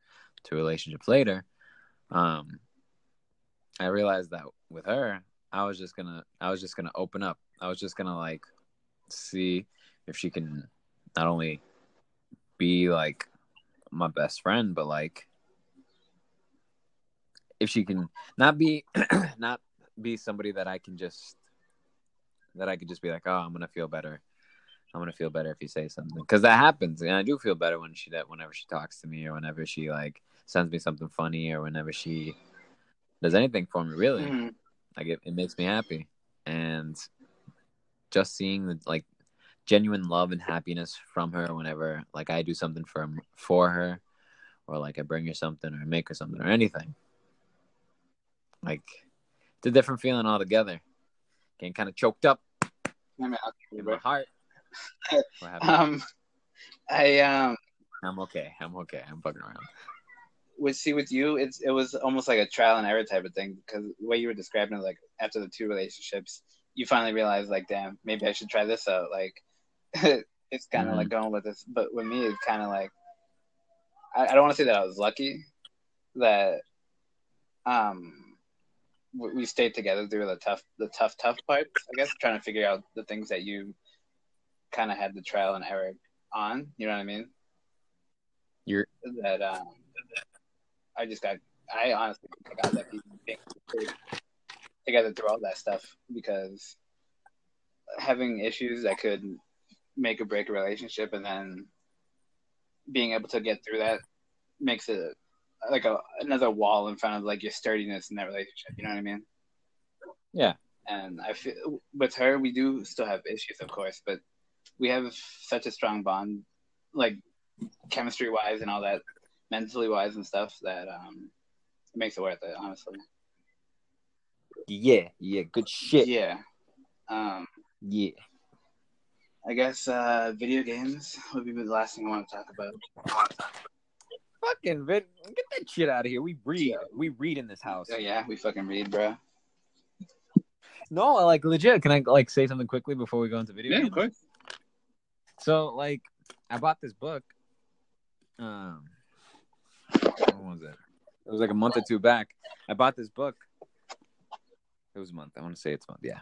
two relationships later, um, I realized that with her, I was just gonna, I was just gonna open up. I was just gonna, like, see if she can not only be, like, my best friend, but, like, if she can not be, not be somebody that I can just, that I could just be like, oh, I'm gonna feel better. I'm gonna feel better if you say something, because that happens, and I do feel better when she that whenever she talks to me, or whenever she, like, sends me something funny, or whenever she does anything for me. Really, mm-hmm. Like it, it makes me happy, and just seeing the, like, genuine love and happiness from her whenever, like, I do something for for her, or like I bring her something or make her something or anything. Like, it's a different feeling altogether. Getting kind of choked up I'm out here, in bro. my heart. um, I um, I'm okay. I'm okay. I'm fucking around. With see with you, it's it was almost like a trial and error type of thing, because the way you were describing it, like after the two relationships, you finally realized, like, damn, maybe I should try this out. Like, it's kind of mm-hmm. like going with this, but with me, it's kind of like I, I don't want to say that I was lucky that um we, we stayed together through the tough, the tough, tough parts. I guess trying to figure out the things that you kind of had the trial and error on. You know what I mean? You're that um. I just got, I honestly got lucky together through all that stuff, because having issues that could make or break a relationship, and then being able to get through that makes it like a, another wall in front of, like, your sturdiness in that relationship. You know what I mean? Yeah. And I feel with her, we do still have issues, of course, but we have such a strong bond, like chemistry wise and all that, mentally wise and stuff, that um it makes it worth it, honestly. Yeah, yeah, good shit. Yeah. Um Yeah. I guess uh video games would be the last thing I want to talk about. Fucking vid get that shit out of here. We read. Yeah. We read in this house. Oh yeah, we fucking read, bro. No, like, legit, can I like say something quickly before we go into video yeah, games? Yeah, of course. So, like, I bought this book. Um When was it? It was like a month or two back. I bought this book. It was a month. I want to say it's a month. Yeah.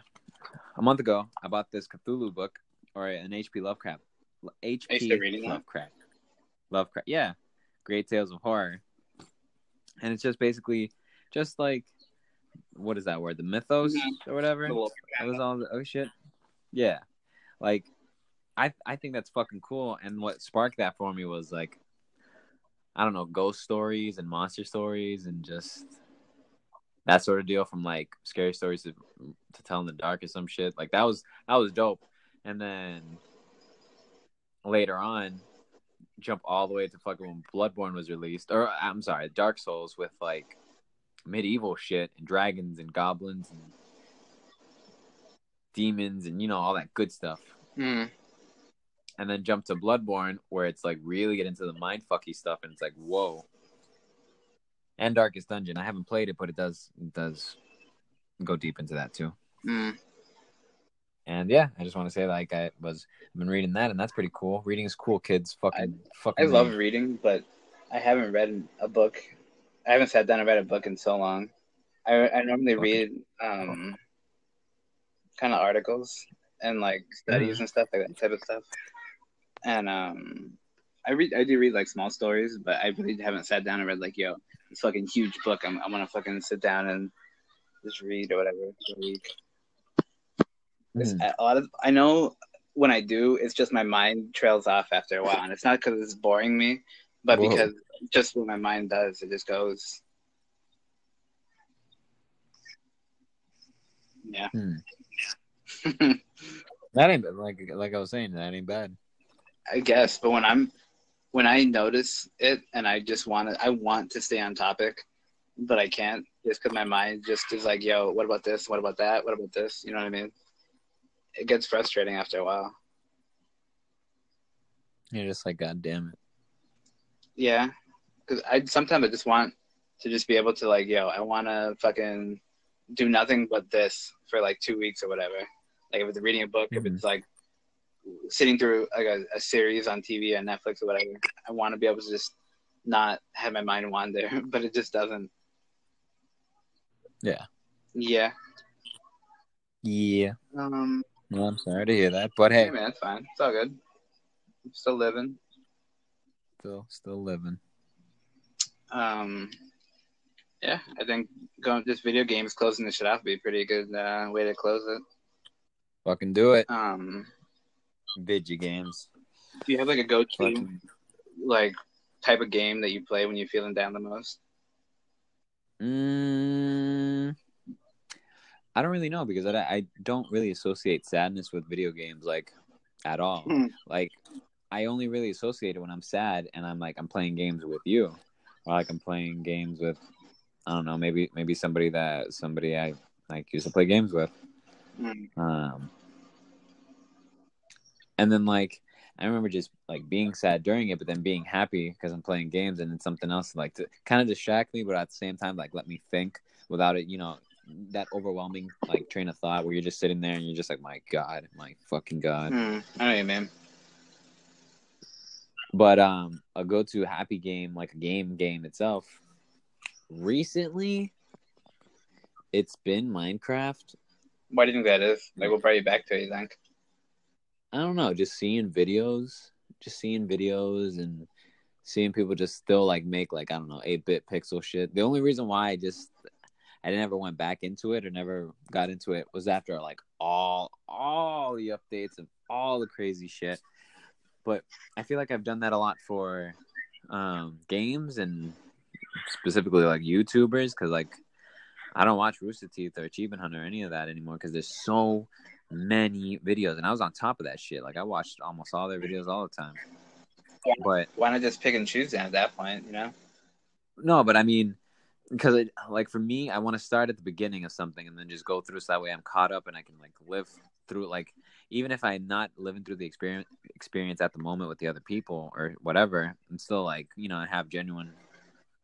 A month ago, I bought this Cthulhu book, or an H P. Lovecraft. H P. Lovecraft. Lovecraft. Yeah. Great Tales of Horror. And it's just basically just like, what is that word? The mythos or whatever? It was all the, oh shit. Yeah. Like, I I think that's fucking cool. And what sparked that for me was, like, I don't know, ghost stories and monster stories and just that sort of deal, from like scary stories to, to tell in the dark or some shit. Like, that was that was dope. And then later on, jump all the way to fucking when Bloodborne was released, or I'm sorry, Dark Souls, with like medieval shit and dragons and goblins and demons and, you know, all that good stuff. Mm. And then jump to Bloodborne, where it's like really get into the mindfucky stuff, and it's like, whoa. And Darkest Dungeon. I haven't played it, but it does it does go deep into that too. Mm. And yeah, I just want to say, like, I was I've been reading that, and that's pretty cool. Reading is cool, kids. Fucking I, fucking. I love read. reading, but I haven't read a book. I haven't sat down and read a book in so long. I I normally okay. read um kind of articles and like studies mm-hmm. and stuff like that type of stuff. And um, I read, I do read like small stories, but I really haven't sat down and read like, yo, this fucking huge book. I'm, I want to fucking sit down and just read or whatever for a week. Mm. A lot of I know when I do, it's just my mind trails off after a while, and it's not because it's boring me, but Whoa. because just what my mind does, it just goes. Yeah. Mm. That ain't like like I was saying. That ain't bad. I guess, but when I'm, when I notice it, and I just want to, I want to stay on topic, but I can't, just because my mind just is like, yo, what about this? What about that? What about this? You know what I mean? It gets frustrating after a while. You're just like, God damn it. Yeah, because I sometimes I just want to just be able to, like, yo, I want to fucking do nothing but this for like two weeks or whatever. Like, if it's reading a book, mm-hmm. if it's like sitting through like a, a series on T V or Netflix or whatever, I want to be able to just not have my mind wander, but it just doesn't. Yeah. Yeah. Yeah. Um. Well, I'm sorry to hear that, but hey, hey man, it's fine. It's all good. I'm still living. Still, still living. Um. Yeah, I think going just video games, closing this shit off would be a pretty good uh, way to close it. Fucking do it. Um. Video games. Do you have like a go-to Fucking... like type of game that you play when you're feeling down the most? Mm, I don't really know, because I, I don't really associate sadness with video games, like, at all. Mm. Like, I only really associate it when I'm sad and I'm, like, I'm playing games with you. Or, like, I'm playing games with, I don't know, maybe maybe somebody that, somebody I, like, used to play games with. Mm. Um, and then, like, I remember just, like, being sad during it, but then being happy because I'm playing games, and then something else, like, to kind of distract me, but at the same time, like, let me think without it, you know, that overwhelming, like, train of thought where you're just sitting there and you're just like, my God, my fucking God. Mm, I know you, man. But um, a go-to happy game, like a game game itself, recently, it's been Minecraft. Why do you think that is? Like, we'll bring you back to it, you think? I don't know, just seeing videos, just seeing videos and seeing people just still, like, make, like, I don't know, eight-bit pixel shit. The only reason why I just... I never went back into it or never got into it was after, like, all all the updates and all the crazy shit. But I feel like I've done that a lot for um, games and specifically, like, YouTubers, because, like, I don't watch Rooster Teeth or Achievement Hunter or any of that anymore because there's so many videos. And I was on top of that shit. Like, I watched almost all their videos all the time. Yeah. But why not just pick and choose them at that point, you know? No, but I mean... Because, it, like, for me, I want to start at the beginning of something and then just go through so that way I'm caught up and I can, like, live through it. Like, even if I'm not living through the experience experience at the moment with the other people or whatever, I'm still, like, you know, I have genuine,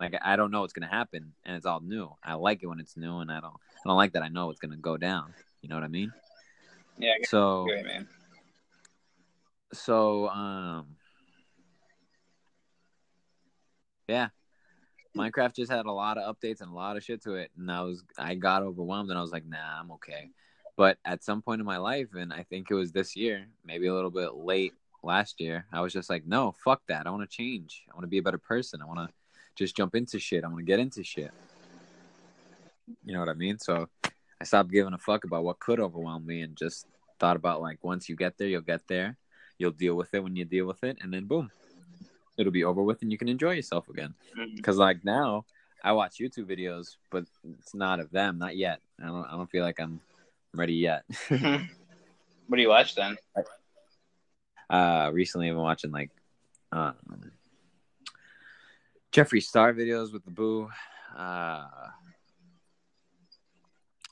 like, I don't know what's going to happen and it's all new. I like it when it's new and I don't I don't like that I know what's going to go down. You know what I mean? Yeah. I so, it, man. so, um, yeah. Minecraft just had a lot of updates and a lot of shit to it, and I was I got overwhelmed, and I was like, nah, I'm okay. But at some point in my life, and I think it was this year, maybe a little bit late last year, I was just like, no, fuck that. I want to change. I want to be a better person. I want to just jump into shit. I want to get into shit. You know what I mean? So I stopped giving a fuck about what could overwhelm me and just thought about, like, once you get there, you'll get there. You'll deal with it when you deal with it, and then boom. It'll be over with and you can enjoy yourself again. Because, like, now I watch YouTube videos, but it's not of them. Not yet. I don't I don't feel like I'm ready yet. What do you watch then? Uh, recently I've been watching, like, um, Jeffree Star videos with the boo. Uh,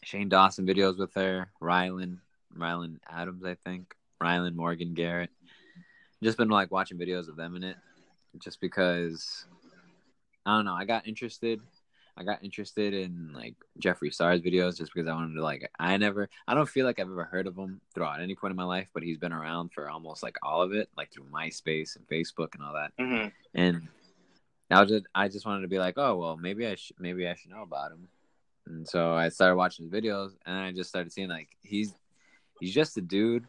Shane Dawson videos with her. Ryland. Ryland Adams, I think. Ryland Morgan Garrett. Just been, like, watching videos of them in it. Just because, I don't know, I got interested. I got interested in, like, Jeffree Star's videos just because I wanted to, like, I never, I don't feel like I've ever heard of him throughout any point in my life, but he's been around for almost, like, all of it, like, through MySpace and Facebook and all that. Mm-hmm. And I was just, I just wanted to be like, oh, well, maybe I should, maybe I should know about him. And so I started watching his videos, and I just started seeing, like, he's, he's just a dude.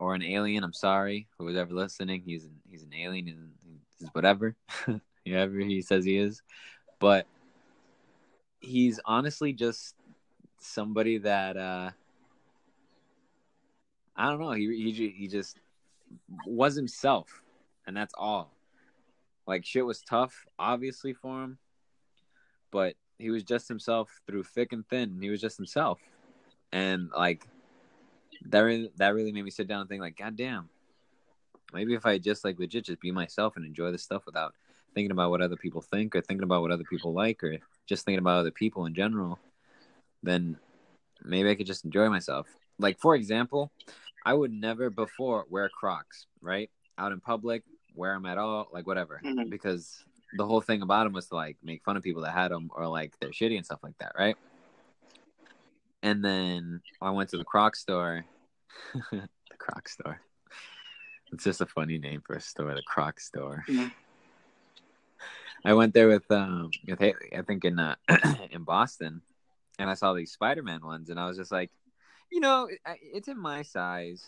Or an alien, I'm sorry, who's ever listening. He's an, he's an alien and he's whatever. Whoever he says he is. But he's honestly just somebody that, uh, I don't know, he, he he just was himself. And that's all. Like, shit was tough, obviously, for him. But he was just himself through thick and thin. He was just himself. And, like... That really, that really made me sit down and think, like, goddamn, maybe if I just, like, legit just be myself and enjoy this stuff without thinking about what other people think or thinking about what other people like or just thinking about other people in general, then maybe I could just enjoy myself. Like, for example, I would never before wear Crocs, right? Out in public, wear them at all, like, whatever. Mm-hmm. Because the whole thing about them was to, like, make fun of people that had them or, like, they're shitty and stuff like that, right? And then I went to the Croc store. The Croc store. It's just a funny name for a store, the Croc store. Yeah. I went there with um with Haley, I think in uh, in Boston, and I saw these Spider-Man ones, and I was just like, you know, it, it's in my size.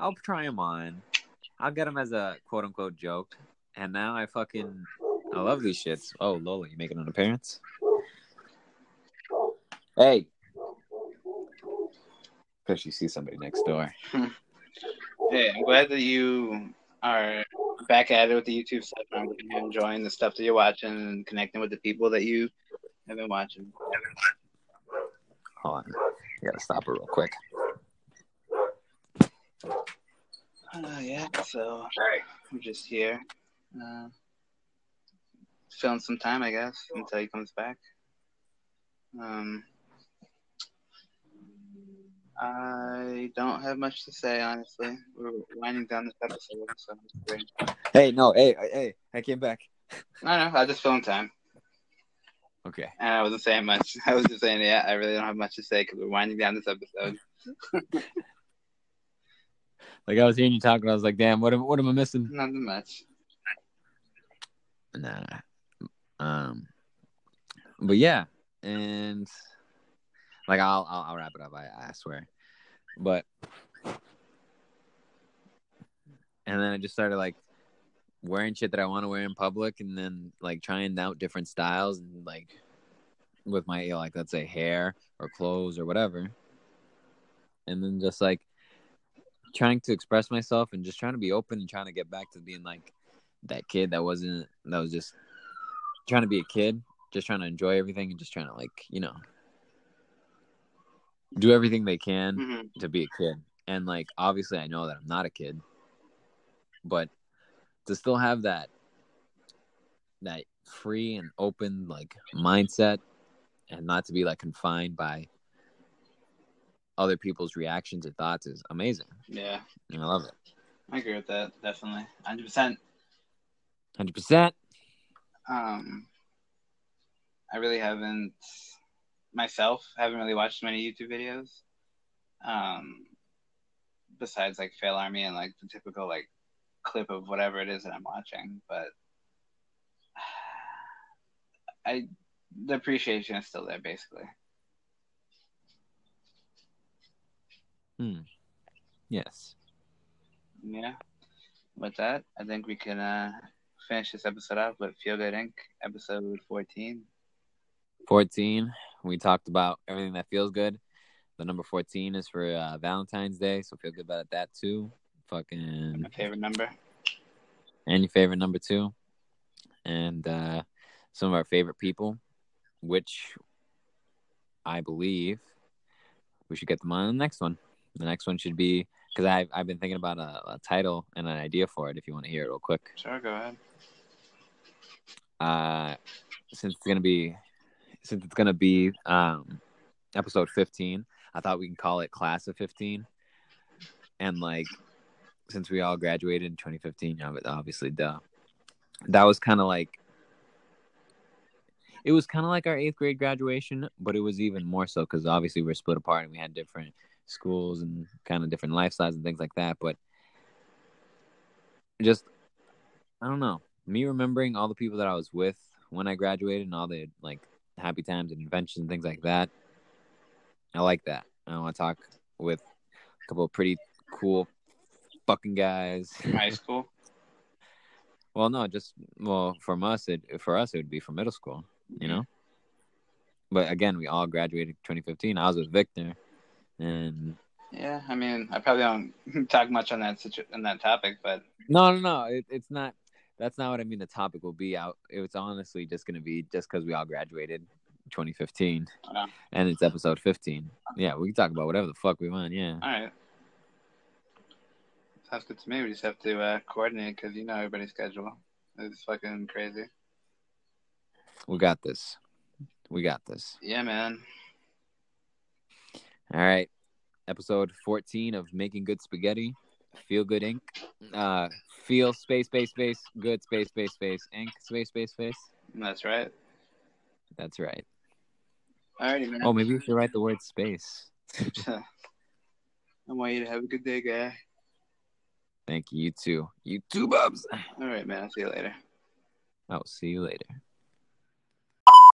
I'll try them on. I'll get them as a quote unquote joke. And now I fucking I love these shits. Oh, Lola, you making an appearance? Hey. Because you see somebody next door. Hey, I'm glad that you are back at it with the YouTube stuff. I'm enjoying the stuff that you're watching and connecting with the people that you have been watching. Hold on. I gotta stop it real quick. Uh, yeah, so we're just here. Uh, filling some time, I guess, until he comes back. Um, I don't have much to say, honestly. We're winding down this episode, so I'm great. Hey, no, hey, hey, I came back. I know, I just filling time. Okay. And I wasn't saying much. I was just saying, yeah, I really don't have much to say because we're winding down this episode. Like, I was hearing you talking, I was like, damn, what am, what am I missing? Nothing much. Nah. Um, but yeah, and like, I'll I'll, I'll wrap it up, I, I swear. But, and then I just started, like, wearing shit that I want to wear in public, and then like trying out different styles, and like with my, you know, like, let's say hair or clothes or whatever, and then just like trying to express myself and just trying to be open and trying to get back to being like that kid that wasn't that was just trying to be a kid, just trying to enjoy everything and just trying to, like, you know, do everything they can mm-hmm. to be a kid. And like, obviously I know that I'm not a kid, but to still have that that free and open, like, mindset, and not to be like confined by other people's reactions or thoughts is amazing. Yeah. And I love it. I agree with that, definitely. one hundred percent. one hundred percent. Um, I really haven't, myself, haven't really watched many YouTube videos. Um, besides, like, Fail Army and, like, the typical, like, clip of whatever it is that I'm watching, but I the appreciation is still there, basically. Hmm. Yes. Yeah. With that, I think we can uh, finish this episode off with Feel Good Incorporated, episode fourteen. fourteen. We talked about everything that feels good. The number fourteen is for uh, Valentine's Day, so feel good about that too. Fucking my favorite number, and your favorite number too, and uh, some of our favorite people, which I believe we should get them on the next one. The next one should be, because I've I've been thinking about a, a title and an idea for it. If you want to hear it real quick, sure, go ahead. Uh, since it's gonna be since it's gonna be um episode fifteen, I thought we can call it Class of fifteen, and like. Since we all graduated in twenty fifteen, obviously, duh. That was kind of like, it was kind of like our eighth grade graduation, but it was even more so because obviously we were split apart and we had different schools and kind of different lifestyles and things like that. But just, I don't know, me remembering all the people that I was with when I graduated and all the like happy times and inventions and things like that. I like that. I want to talk with a couple of pretty cool fucking guys from high school. Well, no, just well from us. It for us it would be from middle school, you know. But again, we all graduated twenty fifteen. I was with Victor, and yeah, I mean, I probably don't talk much on that situ- on that topic, but no, no, no, it, it's not. That's not what I mean. The topic will be out. It was honestly just gonna be just because we all graduated twenty fifteen, oh. And it's episode fifteen. Yeah, we can talk about whatever the fuck we want. Yeah, all right. Sounds good to me. We just have to uh, coordinate because you know everybody's schedule. It's fucking crazy. We got this. We got this. Yeah, man. All right. Episode fourteen of Making Good Spaghetti. Feel Good Incorporated. Uh, feel space, space, space. Good space, space, space. Incorporated. Space, space, space. That's right. That's right. All righty, man. Oh, maybe we should write the word space. I want you to have a good day, guy. Thank you, you too. You too, Bubs. All right, man. I'll see you later. I'll see you later.